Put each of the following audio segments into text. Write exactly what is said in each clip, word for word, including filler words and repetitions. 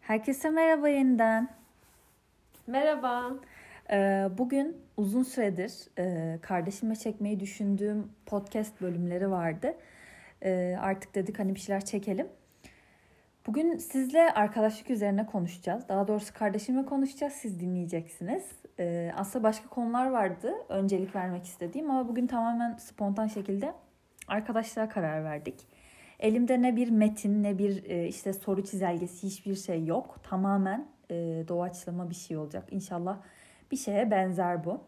Herkese merhaba yeniden. Merhaba. Bugün uzun süredir kardeşime çekmeyi düşündüğüm podcast bölümleri vardı. Artık dedik hani bir şeyler çekelim. Bugün sizle arkadaşlık üzerine konuşacağız. Daha doğrusu kardeşimle konuşacağız, siz dinleyeceksiniz. Aslında başka konular vardı öncelik vermek istediğim ama bugün tamamen spontan şekilde arkadaşlığa karar verdik. Elimde ne bir metin ne bir işte soru çizelgesi hiçbir şey yok. Tamamen doğaçlama bir şey olacak. İnşallah bir şeye benzer bu.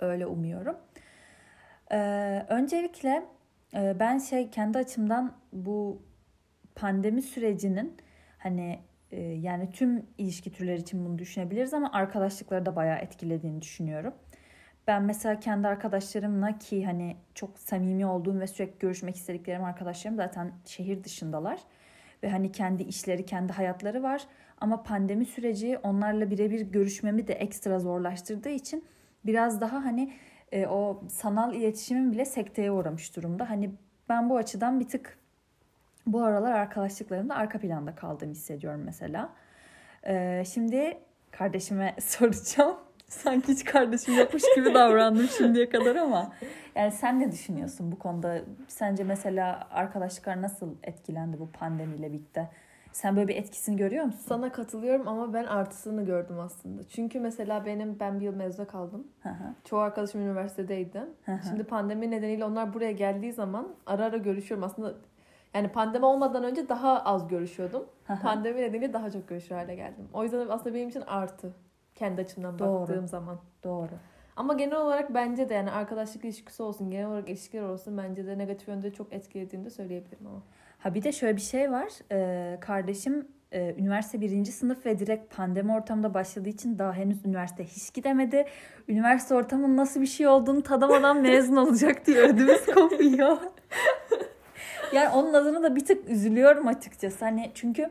Öyle umuyorum. Öncelikle ben şey kendi açımdan bu pandemi sürecinin hani yani tüm ilişki türleri için bunu düşünebiliriz ama arkadaşlıkları da bayağı etkilediğini düşünüyorum. Ben mesela kendi arkadaşlarımla ki hani çok samimi olduğum ve sürekli görüşmek istediklerim arkadaşlarım zaten şehir dışındalar. Ve hani kendi işleri, kendi hayatları var. Ama pandemi süreci onlarla birebir görüşmemi de ekstra zorlaştırdığı için biraz daha hani e, o sanal iletişimim bile sekteye uğramış durumda. Hani ben bu açıdan bir tık bu aralar arkadaşlıklarımda arka planda kaldığımı hissediyorum mesela. E, şimdi kardeşime soracağım. Sanki hiç kardeşim yokmuş gibi davrandım şimdiye kadar ama. Yani sen ne düşünüyorsun bu konuda? Sence mesela arkadaşlıklar nasıl etkilendi bu pandemiyle birlikte? Sen böyle bir etkisini görüyor musun? Sana katılıyorum ama ben artısını gördüm aslında. Çünkü mesela benim ben bir yıl mezuna kaldım. Hı hı. Çoğu arkadaşım üniversitedeydi. Hı hı. Şimdi pandemi nedeniyle onlar buraya geldiği zaman ara ara görüşüyorum aslında. Yani pandemi olmadan önce daha az görüşüyordum. Hı hı. Pandemi nedeniyle daha çok görüşür hale geldim. O yüzden aslında benim için artı. Kendi açımdan Doğru. baktığım zaman. Doğru. Ama genel olarak bence de yani arkadaşlık ilişkisi olsun, genel olarak ilişkiler olsun bence de negatif yönde çok etkilediğini de söyleyebilirim ama. Ha bir de şöyle bir şey var. Ee, kardeşim e, üniversite birinci sınıf ve direkt pandemi ortamında başladığı için daha henüz üniversite hiç gidemedi. Üniversite ortamının nasıl bir şey olduğunu tadamadan mezun olacak diye ödümüz kopuyor. Yani onun adına da bir tık üzülüyorum açıkçası. Hani çünkü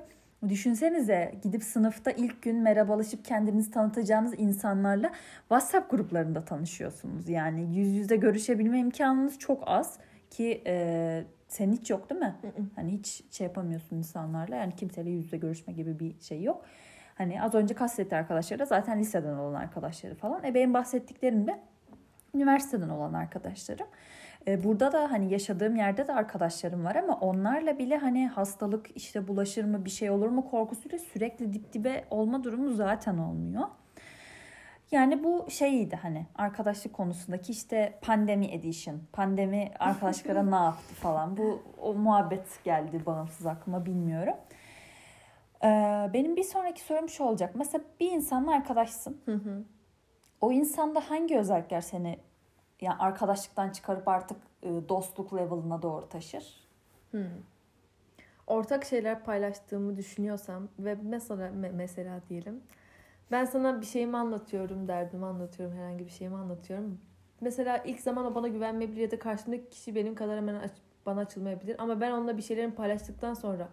düşünsenize gidip sınıfta ilk gün merhabalaşıp kendinizi tanıtacağınız insanlarla WhatsApp gruplarında tanışıyorsunuz. Yani yüz yüze görüşebilme imkanınız çok az ki e, senin hiç yok değil mi? Hani hiç şey yapamıyorsun insanlarla yani kimseyle yüz yüze görüşme gibi bir şey yok. Hani az önce kastetti arkadaşları da zaten liseden olan arkadaşları falan. E benim bahsettiklerim de üniversiteden olan arkadaşlarım. Burada da hani yaşadığım yerde de arkadaşlarım var ama onlarla bile hani hastalık işte bulaşır mı bir şey olur mu korkusuyla sürekli dip dibe olma durumu zaten olmuyor. Yani bu şeydi hani arkadaşlık konusundaki işte pandemi edition, pandemi arkadaşlara ne yaptı falan bu o muhabbet geldi bağımsız aklıma bilmiyorum. Ee, benim bir sonraki sorum şu olacak. Mesela bir insanla arkadaşsın. Hı hı. O insanda hangi özellikler seni yani arkadaşlıktan çıkarıp artık dostluk level'ına doğru taşır. Hmm. Ortak şeyler paylaştığımı düşünüyorsam ve mesela me- mesela diyelim ben sana bir şeyimi anlatıyorum, derdimi anlatıyorum, herhangi bir şeyimi anlatıyorum. Mesela ilk zaman o bana güvenmeyebilir ya da karşımdaki kişi benim kadar hemen aç- bana açılmayabilir ama ben onunla bir şeylerimi paylaştıktan sonra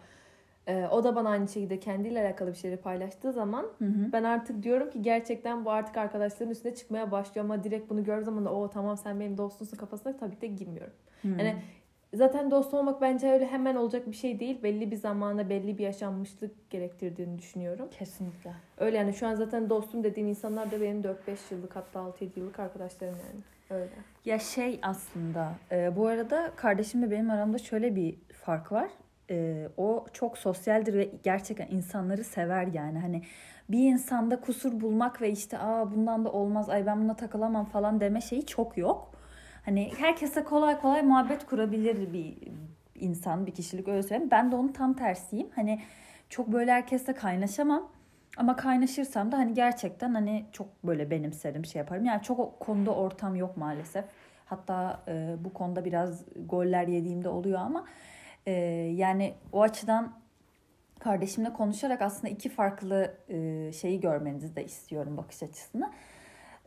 Ee, o da bana aynı şekilde kendiyle alakalı bir şeyleri paylaştığı zaman hı hı. ben artık diyorum ki gerçekten bu artık arkadaşların üstüne çıkmaya başlıyor ama direkt bunu gördüğüm zaman da o tamam sen benim dostumsun kafasına tabii ki de girmiyorum. Hı. Yani zaten dost olmak bence öyle hemen olacak bir şey değil. Belli bir zamana belli bir yaşanmışlık gerektirdiğini düşünüyorum. Kesinlikle. Öyle yani şu an zaten dostum dediğim insanlar da benim dört beş yıllık hatta altı yedi yıllık arkadaşlarım yani. Öyle. Ya şey aslında e, bu arada kardeşimle benim aramda şöyle bir fark var. O çok sosyaldir ve gerçekten insanları sever yani hani bir insanda kusur bulmak ve işte aa bundan da olmaz ay ben buna takılamam falan deme şeyi çok yok. Hani herkese kolay kolay muhabbet kurabilir bir insan bir kişilik öyle söyleyeyim. Ben de onun tam tersiyim hani çok böyle herkesle kaynaşamam ama kaynaşırsam da hani gerçekten hani çok böyle benimserim şey yaparım yani çok o konuda ortam yok maalesef. Hatta e, bu konuda biraz goller yediğimde oluyor ama Ee, yani o açıdan kardeşimle konuşarak aslında iki farklı e, şeyi görmenizi de istiyorum bakış açısını.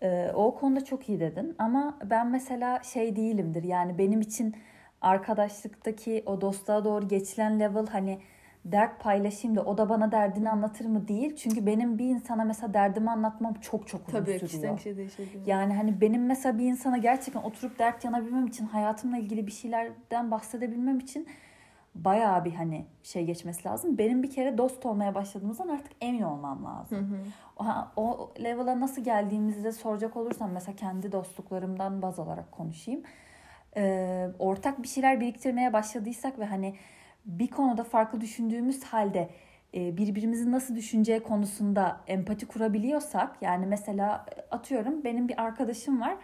Ee, o konuda çok iyi dedin ama ben mesela şey değilimdir yani benim için arkadaşlıktaki o dostluğa doğru geçilen level hani dert paylaşayım da o da bana derdini anlatır mı değil. Çünkü benim bir insana mesela derdimi anlatmam çok çok uzun sürüyor. Tabii kişiden kişiye değişiyor. Yani hani benim mesela bir insana gerçekten oturup dert yanabilmem için hayatımla ilgili bir şeylerden bahsedebilmem için bayağı bir hani şey geçmesi lazım. Benim bir kere dost olmaya başladığımızdan artık emin olmam lazım. Hı hı. O, o level'a nasıl geldiğimizi de soracak olursam mesela kendi dostluklarımdan baz alarak konuşayım. Ee, ortak bir şeyler biriktirmeye başladıysak ve hani bir konuda farklı düşündüğümüz halde birbirimizi nasıl düşüneceği konusunda empati kurabiliyorsak, yani mesela atıyorum benim bir arkadaşım var.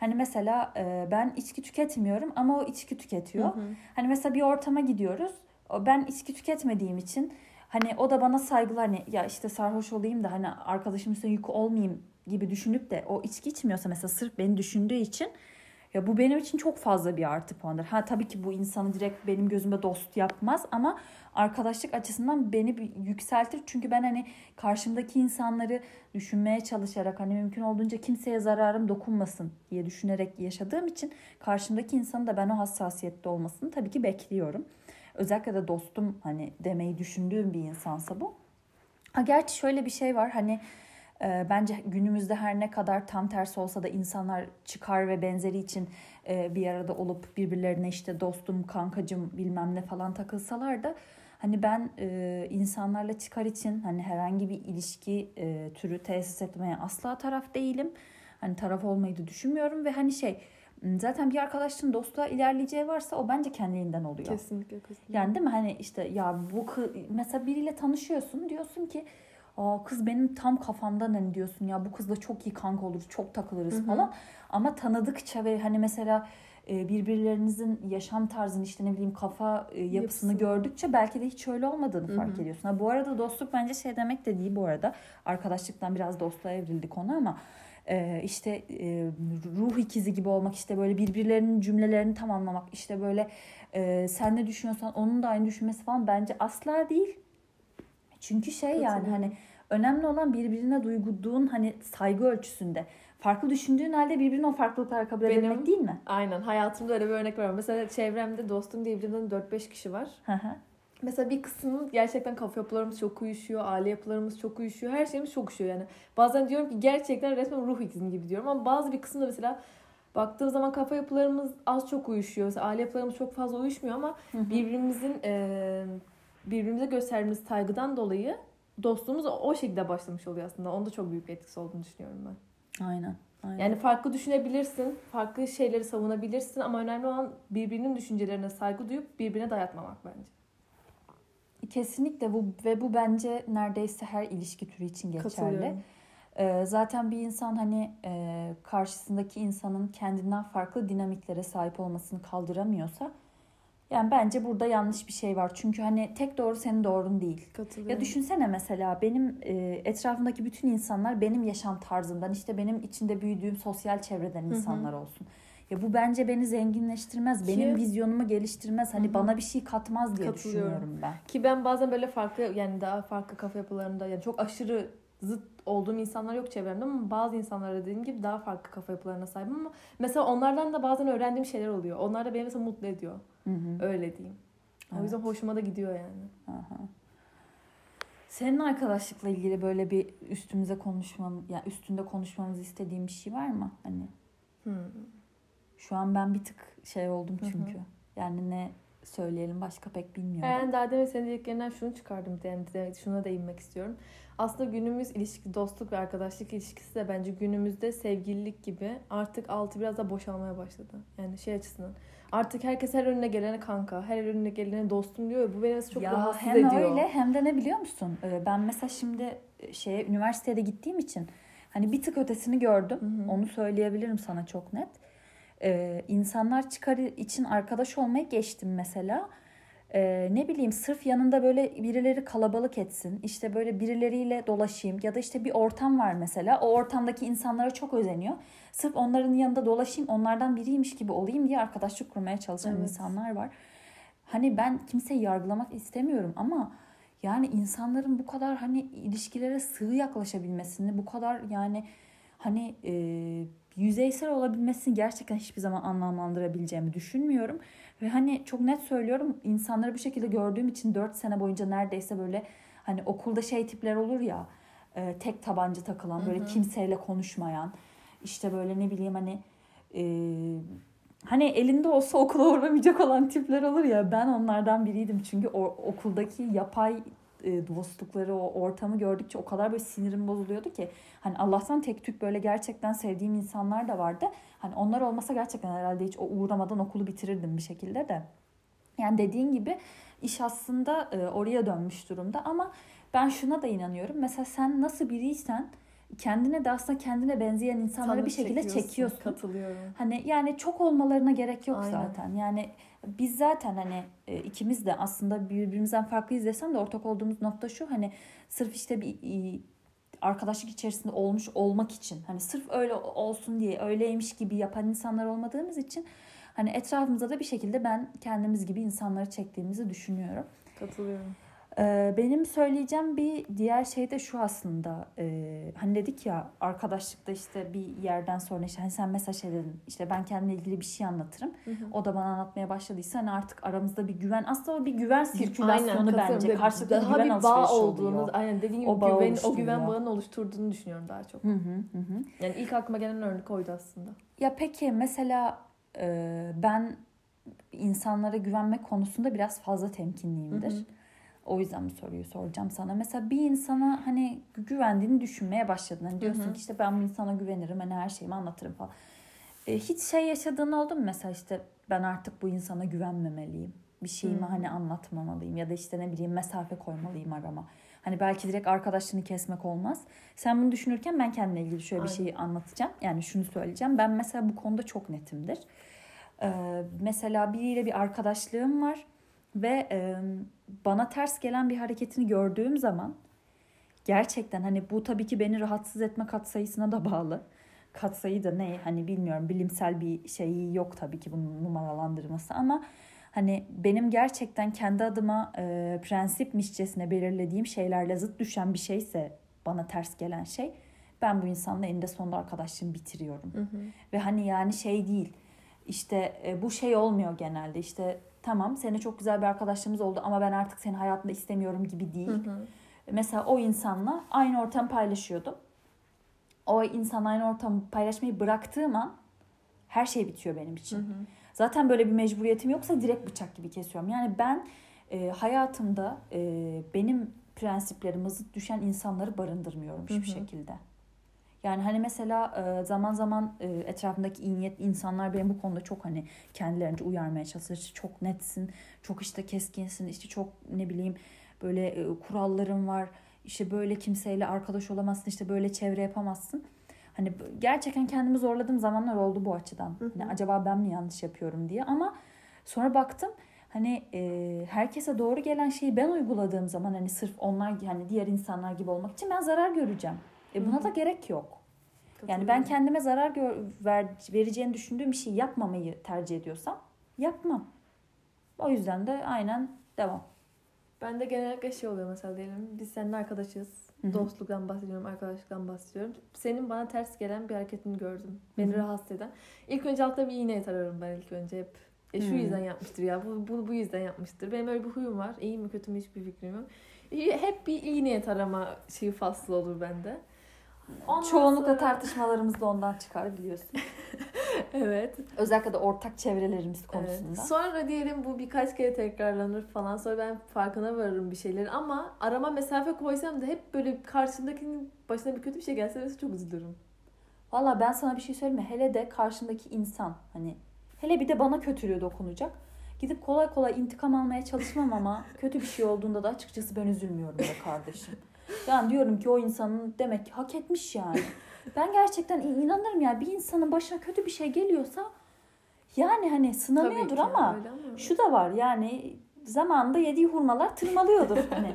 Hani mesela ben içki tüketmiyorum ama o içki tüketiyor. Hı hı. Hani mesela bir ortama gidiyoruz. Ben içki tüketmediğim için hani o da bana saygılı, hani ya işte sarhoş olayım da hani arkadaşımın üstüne yük olmayayım gibi düşünüp de o içki içmiyorsa mesela sırf beni düşündüğü için ya bu benim için çok fazla bir artı puandır. Ha tabii ki bu insanı direkt benim gözümde dost yapmaz ama arkadaşlık açısından beni bir yükseltir. Çünkü ben hani karşımdaki insanları düşünmeye çalışarak hani mümkün olduğunca kimseye zararım dokunmasın diye düşünerek yaşadığım için karşımdaki insanın da ben o hassasiyette olmasını tabii ki bekliyorum. Özellikle de dostum hani demeyi düşündüğüm bir insansa bu. Ha gerçi şöyle bir şey var hani. Bence günümüzde her ne kadar tam tersi olsa da insanlar çıkar ve benzeri için bir arada olup birbirlerine işte dostum, kankacım bilmem ne falan takılsalar da hani ben insanlarla çıkar için hani herhangi bir ilişki türü tesis etmeye asla taraf değilim. Hani taraf olmayı da düşünmüyorum ve hani şey zaten bir arkadaşın dostluğa ilerleyeceği varsa o bence kendiliğinden oluyor. Kesinlikle, kesinlikle. Yani değil mi hani işte ya bu mesela biriyle tanışıyorsun diyorsun ki aa kız benim tam kafamdan hani diyorsun ya bu kızla çok iyi kanka oluruz, çok takılırız, hı hı, falan. Ama tanıdıkça ve hani mesela birbirlerinizin yaşam tarzını işte ne bileyim kafa yapısını Yapsın. gördükçe belki de hiç öyle olmadığını, hı hı, fark ediyorsun. Ha, bu arada dostluk bence şey demek de değil bu arada. Arkadaşlıktan biraz dostluğa evrildi konu ama işte ruh ikizi gibi olmak, işte böyle birbirlerinin cümlelerini tamamlamak, işte böyle sen ne düşünüyorsan onun da aynı düşünmesi falan bence asla değil. Çünkü şey yani hani önemli olan birbirine duyduğun hani saygı ölçüsünde. Farklı düşündüğün halde birbirine o farklılıkları kabul Benim, edebilmek değil mi? Aynen. Hayatımda öyle bir örnek var. Mesela çevremde dostum diye birinden dört beş kişi var. Hı hı. Mesela bir kısmı gerçekten kafa yapılarımız çok uyuşuyor, aile yapılarımız çok uyuşuyor, her şeyimiz çok uyuşuyor yani. Bazen diyorum ki gerçekten resmen ruh ikizim gibi diyorum ama bazı bir kısımda mesela baktığım zaman kafa yapılarımız az çok uyuşuyor. Mesela aile yapılarımız çok fazla uyuşmuyor ama hı hı, birbirimizin... Ee, birbirimize gösterdiğimiz saygıdan dolayı dostluğumuz o şekilde başlamış oluyor aslında. Onda çok büyük bir etkisi olduğunu düşünüyorum ben. Aynen, aynen. Yani farklı düşünebilirsin, farklı şeyleri savunabilirsin ama önemli olan birbirinin düşüncelerine saygı duyup birbirine dayatmamak bence. Kesinlikle bu ve bu bence neredeyse her ilişki türü için geçerli. Ee, zaten bir insan hani e, karşısındaki insanın kendinden farklı dinamiklere sahip olmasını kaldıramıyorsa yani bence burada yanlış bir şey var. Çünkü hani tek doğru senin doğrun değil. Ya düşünsene mesela benim e, etrafımdaki bütün insanlar benim yaşam tarzımdan, işte benim içinde büyüdüğüm sosyal çevreden insanlar, hı hı, olsun. Ya bu bence beni zenginleştirmez. Ki, benim vizyonumu geliştirmez. Hani, hı hı, bana bir şey katmaz diye düşünüyorum ben. Ki ben bazen böyle farklı yani daha farklı kafa yapılarında yani çok aşırı zıt olduğum insanlar yok çevremde ama bazı insanlara dediğim gibi daha farklı kafa yapılarına sahibim ama mesela onlardan da bazen öğrendiğim şeyler oluyor. Onlar da beni mesela mutlu ediyor. Hı hı. Öyle diyeyim. Evet. O yüzden hoşuma da gidiyor yani. Aha. Senin arkadaşlıkla ilgili böyle bir üstümüze konuşmam, yani üstünde konuşmamızı istediğim bir şey var mı? Hani. Hı. Şu an ben bir tık şey oldum çünkü. Hı hı. Yani ne söyleyelim başka pek bilmiyorum. Yani daha demin senin dediklerinden şunu çıkardım. Yani şuna değinmek istiyorum. Aslında günümüz ilişki, dostluk ve arkadaşlık ilişkisi de bence günümüzde sevgililik gibi artık altı biraz da boşalmaya başladı. Yani şey açısından. Artık herkes her önüne gelene kanka, her önüne gelene dostum diyor ya, bu beni çok ya rahatsız hem ediyor. Hem öyle hem de ne biliyor musun? Ben mesela şimdi şeye üniversitede gittiğim için hani bir tık ötesini gördüm. Hı hı. Onu söyleyebilirim sana çok net. Ee, insanlar çıkar için arkadaş olmayı geçtim mesela. Ee, ne bileyim sırf yanında böyle birileri kalabalık etsin. İşte böyle birileriyle dolaşayım ya da işte bir ortam var mesela. O ortamdaki insanlara çok özeniyor. Sırf onların yanında dolaşayım, onlardan biriymiş gibi olayım diye arkadaşlık kurmaya çalışan, evet, insanlar var. Hani ben kimseyi yargılamak istemiyorum ama yani insanların bu kadar hani ilişkilere sığ yaklaşabilmesini, bu kadar yani hani e, yüzeysel olabilmesini gerçekten hiçbir zaman anlamlandırabileceğimi düşünmüyorum. Ve hani çok net söylüyorum, insanları bu şekilde gördüğüm için dört sene boyunca neredeyse böyle hani okulda şey tipler olur ya, e, tek tabanca takılan, hı hı, böyle kimseyle konuşmayan, işte böyle ne bileyim hani e, hani elinde olsa okula uğramayacak olan tipler olur ya, ben onlardan biriydim. Çünkü o, okuldaki yapay e, dostlukları, o ortamı gördükçe o kadar böyle sinirim bozuluyordu ki. Hani Allah'tan tek tük böyle gerçekten sevdiğim insanlar da vardı. Hani onlar olmasa gerçekten herhalde hiç o uğramadan okulu bitirirdim bir şekilde de. Yani dediğin gibi iş aslında e, oraya dönmüş durumda. Ama ben şuna da inanıyorum. Mesela sen nasıl biriysen kendine de aslında kendine benzeyen insanları Tanrı bir şekilde çekiyorsun. çekiyorsun. Katılıyorum. Hani yani çok olmalarına gerek yok. Aynen. Zaten. Yani biz zaten hani e, ikimiz de aslında birbirimizden farklıyız desem de ortak olduğumuz nokta şu. Hani sırf işte bir e, arkadaşlık içerisinde olmuş olmak için. Hani sırf öyle olsun diye öyleymiş gibi yapan insanlar olmadığımız için hani etrafımıza da bir şekilde ben kendimiz gibi insanları çektiğimizi düşünüyorum. Katılıyorum. Benim söyleyeceğim bir diğer şey de şu aslında, e, hani dedik ya arkadaşlıkta işte bir yerden sonra işte hani sen mesela şey dedin işte ben kendimle ilgili bir şey anlatırım. Hı hı. O da bana anlatmaya başladıysa hani artık aramızda bir güven, aslında o bir güven sirkülasyonu bence. Karşılıklı bir güven alışverişi oluyor. Aynen dediğin gibi o, güven, o güven bağını oluşturduğunu düşünüyorum daha çok. Hı hı hı. Yani ilk aklıma gelen örnek oydu aslında. Ya peki mesela e, ben insanlara güvenme konusunda biraz fazla temkinliyimdir. Hı hı. O yüzden bu soruyu soracağım sana. Mesela bir insana hani güvendiğini düşünmeye başladın. Hani diyorsun hı hı. ki işte ben bu insana güvenirim. Hani her şeyimi anlatırım falan. E, hiç şey yaşadığın oldu mu? Mesela işte ben artık bu insana güvenmemeliyim. Bir şeyimi hı. hani anlatmamalıyım. Ya da işte ne bileyim mesafe koymalıyım arama. Hani belki direkt arkadaşlığını kesmek olmaz. Sen bunu düşünürken ben kendimle ilgili şöyle Aynen. bir şeyi anlatacağım. Yani şunu söyleyeceğim. Ben mesela bu konuda çok netimdir. Ee, mesela biriyle bir arkadaşlığım var. Ve e, bana ters gelen bir hareketini gördüğüm zaman gerçekten hani bu tabii ki beni rahatsız etme katsayısına da bağlı. Katsayı da ne hani bilmiyorum, bilimsel bir şeyi yok tabii ki bunun numaralandırması ama hani benim gerçekten kendi adıma e, prensipmişçesine belirlediğim şeylerle zıt düşen bir şeyse bana ters gelen şey, ben bu insanla eninde sonunda arkadaşlığımı bitiriyorum. Hı hı. Ve hani yani şey değil işte e, bu şey olmuyor genelde işte tamam seninle çok güzel bir arkadaşlığımız oldu ama ben artık seni hayatımda istemiyorum gibi değil. Hı hı. Mesela o insanla aynı ortam paylaşıyordum. O insan aynı ortamı paylaşmayı bıraktığım an her şey bitiyor benim için. Hı hı. Zaten böyle bir mecburiyetim yoksa direkt bıçak gibi kesiyorum. Yani ben e, hayatımda e, benim prensiplerime zıt düşen insanları barındırmıyorum hiçbir hı hı. şekilde. Yani hani mesela zaman zaman etrafındaki iyi niyet insanlar benim bu konuda çok hani kendilerince uyarmaya çalışır. İşte çok netsin, çok işte keskinsin, işte çok ne bileyim böyle kuralların var. İşte böyle kimseyle arkadaş olamazsın, işte böyle çevre yapamazsın. Hani gerçekten kendimi zorladığım zamanlar oldu bu açıdan. Hı hı. Yani acaba ben mi yanlış yapıyorum diye, ama sonra baktım. Hani e, herkese doğru gelen şeyi ben uyguladığım zaman hani sırf onlar hani diğer insanlar gibi olmak için ben zarar göreceğim. E buna da gerek yok. Yani ben kendime zarar gör, ver, vereceğini düşündüğüm bir şey yapmamayı tercih ediyorsam yapmam. O yüzden de aynen devam. Ben de genellikle şey oluyor mesela, diyelim biz seninle arkadaşız. Hı-hı. Dostluktan bahsediyorum, arkadaşlıktan bahsediyorum. Senin bana ters gelen bir hareketini gördüm. Beni Hı-hı. rahatsız eden. İlk önce altta bir iğne tararım ben ilk önce hep. E şu Hı-hı. yüzden yapmıştır ya, bu, bu, bu yüzden yapmıştır. Benim öyle bir huyum var. İyi mi kötü mü hiçbir fikrim yok. Hep bir iğneye tarama şeyi faslı olur bende. Ondan çoğunlukla sonra... tartışmalarımız da ondan çıkar biliyorsun. Evet. Özellikle de ortak çevrelerimiz konusunda. Evet. Sonra diyelim bu birkaç kere tekrarlanır falan. Sonra ben farkına varırım bir şeyleri ama arama mesafe koysam da hep böyle karşımdakinin başına bir kötü bir şey gelse mesela çok üzülürüm. Valla ben sana bir şey söyleyeyim mi? Hele de karşımdaki insan hani hele bir de bana kötülüğü dokunacak. Gidip kolay kolay intikam almaya çalışmam ama kötü bir şey olduğunda da açıkçası ben üzülmüyorum be kardeşim. Yani diyorum ki o insanın demek ki hak etmiş yani. Ben gerçekten inanırım ya, bir insanın başına kötü bir şey geliyorsa yani hani sınanıyordur ama, ama şu da var yani zamanında yediği hurmalar tırmalıyordur hani.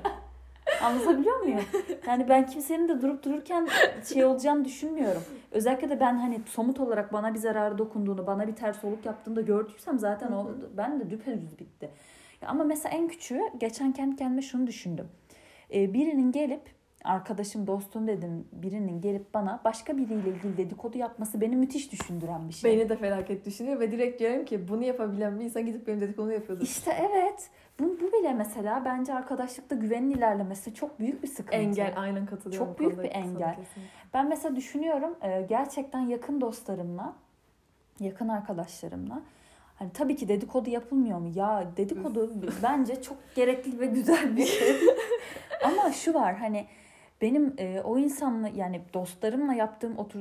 Anlatabiliyor muyum? Yani ben kimsenin de durup dururken şey olacağını düşünmüyorum. Özellikle de ben hani somut olarak bana bir zararı dokunduğunu, bana bir ters oluk yaptığını gördüysem zaten o, ben de düpedüz bitti. Ama mesela en küçüğü geçen kendi kendime şunu düşündüm. Birinin gelip, arkadaşım, dostum dedim, birinin gelip bana başka biriyle ilgili dedikodu yapması beni müthiş düşündüren bir şey. Beni de felaket düşünüyor ve direkt diyorum ki bunu yapabilen bir insan gidip benim dedikodumu yapıyordu. İşte evet. Bu, bu bile mesela bence arkadaşlıkta güvenin ilerlemesi çok büyük bir sıkıntı. Engel, aynen katılıyorum. Çok büyük bir engel. Kesinlikle. Ben mesela düşünüyorum gerçekten yakın dostlarımla, yakın arkadaşlarımla Hani tabii ki dedikodu yapılmıyor mu? Ya dedikodu bence çok gerekli ve güzel bir şey. Ama şu var, hani benim e, o insanla, yani dostlarımla yaptığım otur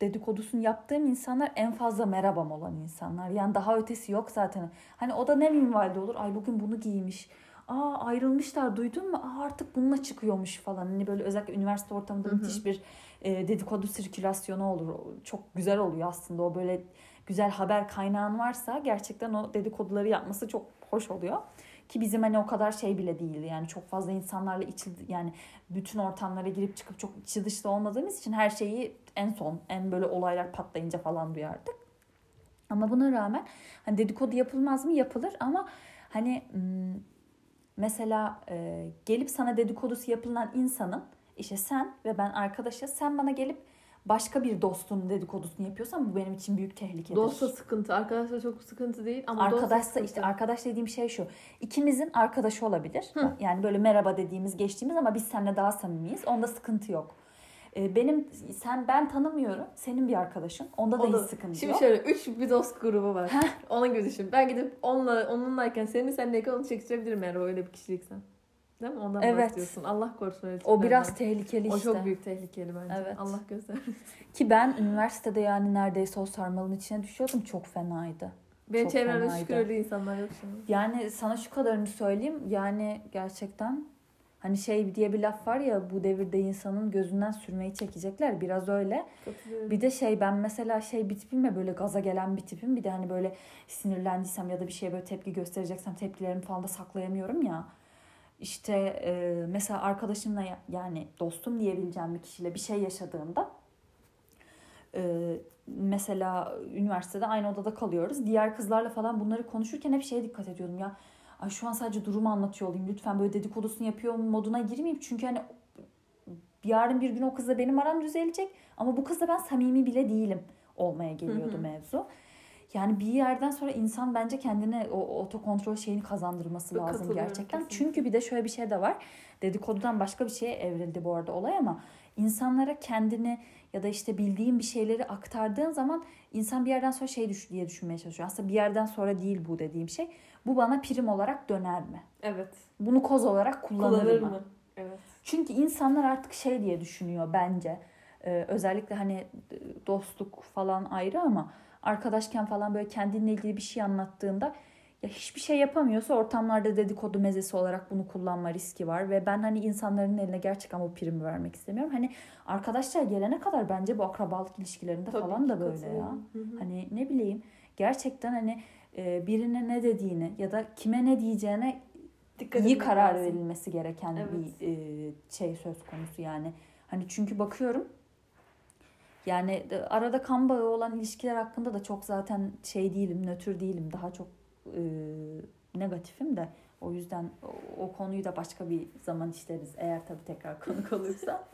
dedikodusunu yaptığım insanlar en fazla merhabam olan insanlar. Yani daha ötesi yok zaten. Hani o da ne minvalde olur? Ay bugün bunu giymiş. Aa ayrılmışlar, duydun mu? Aa artık bununla çıkıyormuş falan. Hani böyle özellikle üniversite ortamında hı hı. müthiş bir e, dedikodu sirkülasyonu olur. Çok güzel oluyor aslında. O böyle güzel haber kaynağın varsa gerçekten o dedikoduları yapması çok hoş oluyor. Ki bizim hani o kadar şey bile değildi. Yani çok fazla insanlarla içi, yani bütün ortamlara girip çıkıp çok içi dışlı olmadığımız için her şeyi en son, en böyle olaylar patlayınca falan duyardık. Ama buna rağmen hani dedikodu yapılmaz mı? Yapılır ama hani mesela e, gelip sana dedikodusu yapılan insanın, işte sen ve ben arkadaşa, sen bana gelip başka bir dostun dedikodusunu yapıyorsan bu benim için büyük tehlikedir. Dostla sıkıntı, arkadaşla çok sıkıntı değil ama arkadaşsa işte, arkadaş dediğim şey şu. İkimizin arkadaşı olabilir. Hı. Yani böyle merhaba dediğimiz, geçtiğimiz ama biz seninle daha samimiyiz. Onda sıkıntı yok. Ee, benim sen ben tanımıyorum. Senin bir arkadaşın. Onda da, da hiç sıkıntı şimdi yok. Şimdi şöyle üç bir dost grubu var. Heh. Ona göre düşün. Ben gidip onunla onunlayken senin senleyken onu çekiştirebilirim eğer öyle bir kişiliksen. Değil mi? Ondan evet. bahsediyorsun. Allah korusun. O biraz var. Tehlikeli işte. O çok büyük tehlikeli bence. Evet. Allah göstermesin. Ki ben üniversitede yani neredeyse o sarmalın içine düşüyordum. Çok fenaydı. Benim çevremde şükür öyle insanlar yok şimdi. Yani sana şu kadarını söyleyeyim. Yani gerçekten hani şey diye bir laf var ya, bu devirde insanın gözünden sürmeyi çekecekler. Biraz öyle. Bir de şey, ben mesela şey bir tipimle böyle gaza gelen bir tipim. Bir de hani böyle sinirlendiysem ya da bir şeye böyle tepki göstereceksem tepkilerimi falan da saklayamıyorum ya. İşte e, mesela arkadaşımla yani dostum diyebileceğim bir kişiyle bir şey yaşadığımda e, mesela üniversitede aynı odada kalıyoruz. Diğer kızlarla falan bunları konuşurken hep şeye dikkat ediyordum ya. Ay şu an sadece durumu anlatıyor olayım. Lütfen böyle dedikodusunu yapıyor moduna girmeyeyim. Çünkü hani yarın bir gün o kızla benim aram düzelecek. Ama bu kızla ben samimi bile değilim olmaya geliyordu hı hı. mevzu. Yani bir yerden sonra insan bence kendine o otokontrol şeyini kazandırması lazım katılıyorum, gerçekten. Kesinlikle. Çünkü bir de şöyle bir şey de var. Dedikodudan başka bir şeye evrildi bu arada olay ama insanlara kendini ya da işte bildiğin bir şeyleri aktardığın zaman insan bir yerden sonra şey düş- diye düşünmeye çalışıyor. Aslında bir yerden sonra değil bu dediğim şey. Bu bana prim olarak döner mi? Evet. Bunu koz olarak kullanır, kullanır mı? mı? Evet. Çünkü insanlar artık şey diye düşünüyor bence. Ee, özellikle hani dostluk falan ayrı ama arkadaşken falan böyle kendinle ilgili bir şey anlattığında ya hiçbir şey yapamıyorsa ortamlarda dedikodu mezesi olarak bunu kullanma riski var. Ve ben hani insanların eline gerçekten o primi vermek istemiyorum. Hani arkadaşlar gelene kadar bence bu akrabalık ilişkilerinde tabii falan da böyle ya. Hı hı. Hani ne bileyim gerçekten hani birine ne dediğini ya da kime ne diyeceğine dikkat iyi karar lazım. Verilmesi gereken evet. bir şey söz konusu yani. Hani çünkü bakıyorum. Yani arada kan bağı olan ilişkiler hakkında da çok zaten şey değilim, nötr değilim. Daha çok e, negatifim de. O yüzden o, o konuyu da başka bir zaman işleriz. Eğer tabii tekrar konuk olursa.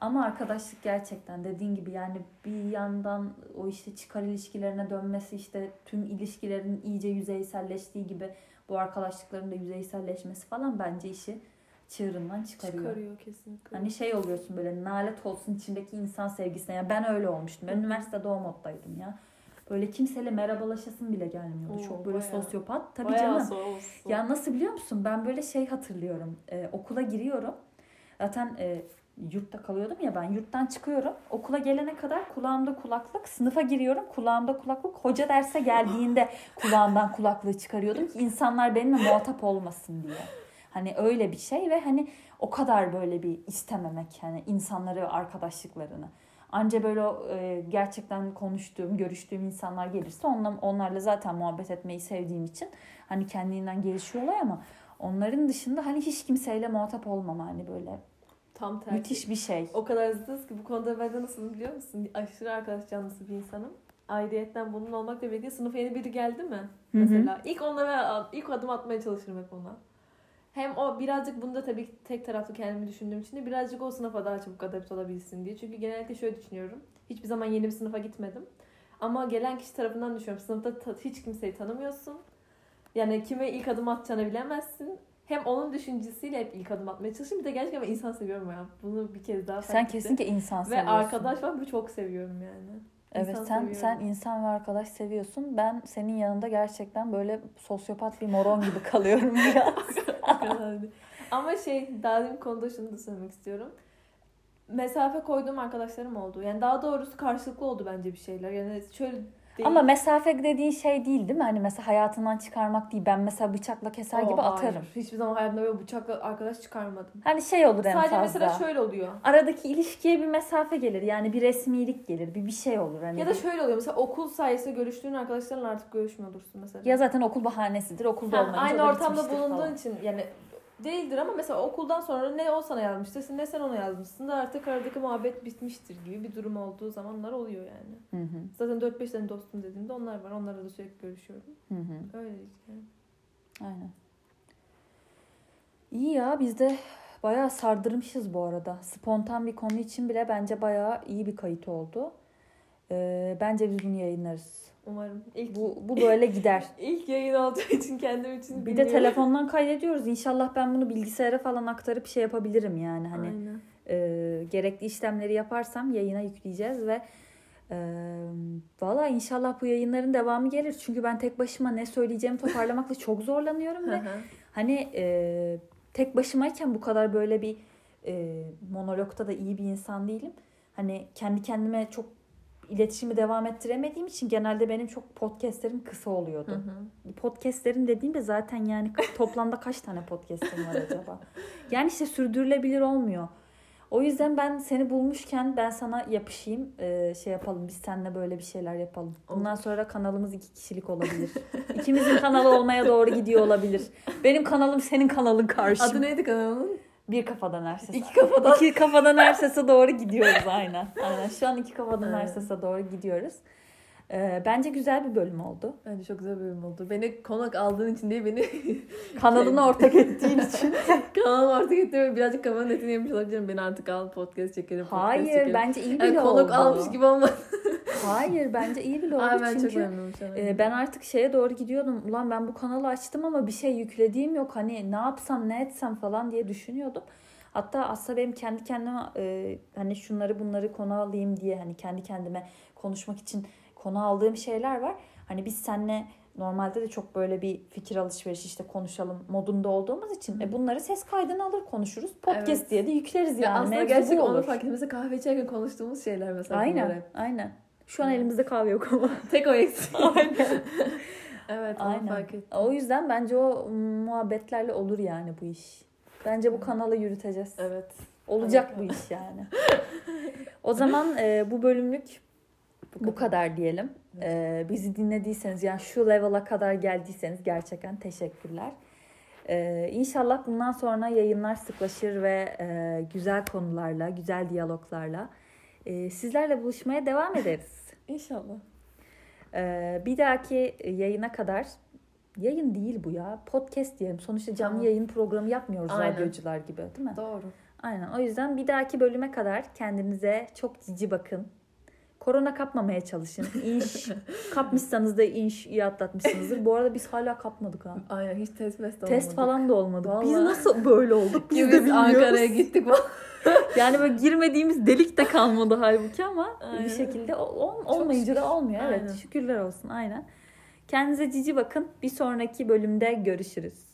Ama arkadaşlık gerçekten dediğin gibi yani bir yandan o işte çıkar ilişkilerine dönmesi, işte tüm ilişkilerin iyice yüzeyselleştiği gibi bu arkadaşlıkların da yüzeyselleşmesi falan bence işi çığırından çıkarıyor. Çıkarıyor kesinlikle. Hani şey oluyorsun böyle nalet olsun içindeki insan sevgisine. Yani ben öyle olmuştum. Ben üniversitede o moddaydım ya. Böyle kimseyle merhabalaşasın bile gelmiyordu. Oo, çok böyle bayağı. Sosyopat. Tabii bayağı canım. Soğusun. Ya nasıl biliyor musun? Ben böyle şey hatırlıyorum. Ee, okula giriyorum. Zaten e, yurtta kalıyordum ya ben. Yurttan çıkıyorum. Okula gelene kadar kulağımda kulaklık. Sınıfa giriyorum. Kulağımda kulaklık. Hoca derse geldiğinde kulağımdan kulaklığı çıkarıyordum ki insanlar benimle muhatap olmasın diye. Hani öyle bir şey ve hani o kadar böyle bir istememek yani insanları ve arkadaşlıklarını. Anca böyle e, gerçekten konuştuğum, görüştüğüm insanlar gelirse onla, onlarla zaten muhabbet etmeyi sevdiğim için hani kendiliğinden gelişiyor olay ama onların dışında hani hiç kimseyle muhatap olmam hani böyle. Tam tersi. Müthiş bir şey. O kadar zıtız ki bu konuda ben de nasıl biliyor musun? Aşırı arkadaş canlısı bir insanım. Aidiyetten bunun olmakla birlikte sınıfa yeni biri geldi mi? Hı-hı. Mesela ilk onlara ilk adım atmaya çalışırım hep ona. Hem o birazcık bunu da tabii ki tek taraflı kendimi düşündüğüm için de birazcık o sınıfa daha çabuk adapte olabilsin diye. Çünkü genellikle şöyle düşünüyorum. Hiçbir zaman yeni bir sınıfa gitmedim. Ama gelen kişi tarafından düşünüyorum. Sınıfta ta- hiç kimseyi tanımıyorsun. Yani kime ilk adım atacağını bilemezsin. Hem onun düşüncesiyle hep ilk adım atmaya çalışıyorum. Bir de gerçekten insan seviyorum ya. Bunu bir kez daha fark ettim. Sen kesinlikle insan seviyorsun. Ve arkadaş var, bu çok seviyorum yani. Evet, insan sen seviyorum. Sen insan ve arkadaş seviyorsun. Ben senin yanında gerçekten böyle sosyopat bir moron gibi kalıyorum biraz. Ama şey, daha demin konuda şunu da söylemek istiyorum. Mesafe koyduğum arkadaşlarım oldu. Yani daha doğrusu karşılıklı oldu bence bir şeyler. Yani şöyle değil. Ama mesafe dediğin şey değil değil mi? Hani mesela hayatından çıkarmak değil. Ben mesela bıçakla keser Oo, gibi hayır. atarım. Hiçbir zaman hayatımda böyle bıçakla arkadaş çıkarmadım. Hani şey olur en sadece fazla. Sadece mesela şöyle oluyor. Aradaki ilişkiye bir mesafe gelir. Yani bir resmilik gelir. Bir bir şey olur. Hani ya da şöyle oluyor. Mesela okul sayesinde görüştüğün arkadaşlarla artık görüşmüyorsun mesela. Ya zaten okul bahanesidir. Okulda olmayınca da bitmiştir. Aynı ortamda bulunduğun falan. için yani... Değildir ama mesela okuldan sonra ne o sana yazmıştır, ne sen ona yazmışsın da artık aradaki muhabbet bitmiştir gibi bir durum olduğu zamanlar oluyor yani. Hı hı. Zaten dört beş tane dostum dediğimde onlar var. Onlarla da sürekli görüşüyorum. Hı hı. Öyle işte. Aynen. İyi ya, biz de bayağı sardırmışız bu arada. Spontan bir konu için bile bence bayağı iyi bir kayıt oldu. Ee, bence biz bunu yayınlarız. Umarım. İlk, bu bu böyle gider. İlk yayın olduğu için kendim için bir bilmiyorum. De telefondan kaydediyoruz. İnşallah ben bunu bilgisayara falan aktarıp şey yapabilirim yani. Hani e, gerekli işlemleri yaparsam yayına yükleyeceğiz ve e, valla inşallah bu yayınların devamı gelir. Çünkü ben tek başıma ne söyleyeceğimi toparlamakla çok zorlanıyorum ve hani e, tek başımayken bu kadar böyle bir e, monologta da iyi bir insan değilim. Hani kendi kendime çok İletişimi devam ettiremediğim için genelde benim çok podcastlerim kısa oluyordu. Hı hı. Podcastlerim dediğimde zaten yani toplamda kaç tane podcastim var acaba? Yani işte sürdürülebilir olmuyor. O yüzden ben seni bulmuşken ben sana yapışayım. Ee, şey yapalım, biz seninle böyle bir şeyler yapalım. Bundan sonra kanalımız iki kişilik olabilir. İkimizin kanalı olmaya doğru gidiyor olabilir. Benim kanalım senin kanalın karşı. Adı neydi kanalın? Bir kafadan Erses'e. İki kafadan. İki kafadan Erses'e doğru gidiyoruz aynen. Aynen. Şu an iki kafadan Erses'e doğru gidiyoruz. Ee, bence güzel bir bölüm oldu. Bence çok güzel bir bölüm oldu. Beni konak aldığın için değil, beni kanalına ortak ettiğin için. Kanalıma ortak ettiğim, birazcık kameranın etini yemiş olabilirim. Beni artık al, podcast çekelim. Podcast Hayır çekelim. Bence iyi bile yani, oldu. Konuk almış gibi olmadı. Hayır, bence iyi bile oldu. Aa, ben çünkü e, ben artık şeye doğru gidiyordum. Ulan ben bu kanalı açtım ama bir şey yüklediğim yok. Hani ne yapsam ne etsem falan diye düşünüyordum. Hatta aslında benim kendi kendime e, hani şunları bunları konu alayım diye hani kendi kendime konuşmak için konu aldığım şeyler var. Hani biz seninle normalde de çok böyle bir fikir alışverişi, işte konuşalım modunda olduğumuz için e bunları ses kaydını alır konuşuruz. Podcast evet. diye de yükleriz yani. Ya aslında gerçek onu fark ettim. Mesela kahve içerken konuştuğumuz şeyler mesela. Aynen, bunları. aynen. Şu an evet. elimizde kahve yok ama. Tek o eksik. Aynen. evet, aynen. fark ettim. O yüzden bence o muhabbetlerle olur yani bu iş. Bence bu kanalı yürüteceğiz. Evet. Olacak evet. bu iş yani. O zaman e, bu bölümlük Bu kadar, bu kadar diyelim. Evet. Ee, bizi dinlediyseniz, yani şu level'a kadar geldiyseniz gerçekten teşekkürler. Ee, İnşallah bundan sonra yayınlar sıklaşır ve e, güzel konularla, güzel diyaloglarla e, sizlerle buluşmaya devam ederiz. İnşallah. Ee, bir dahaki yayına kadar, yayın değil bu ya, podcast diyelim. Sonuçta canlı Aa. yayın programı yapmıyoruz radyocular gibi, değil mi? Doğru. Aynen. O yüzden bir dahaki bölüme kadar kendinize çok cici bakın. Korona kapmamaya çalışın. İnş. Kapmışsanız da inş iyi atlatmışsınızdır. Bu arada biz hala kapmadık ha. Aynen, hiç test de olmadık. Test falan da olmadı. Vallahi. Biz nasıl böyle olduk? Biz, biz de bilmiyoruz. Ankara'ya gittik falan. Yani böyle girmediğimiz delik de kalmadı halbuki ama aynen. bir şekilde ol, olmayınca da olmuyor. Aynen. Evet, şükürler olsun aynen. Kendinize cici bakın. Bir sonraki bölümde görüşürüz.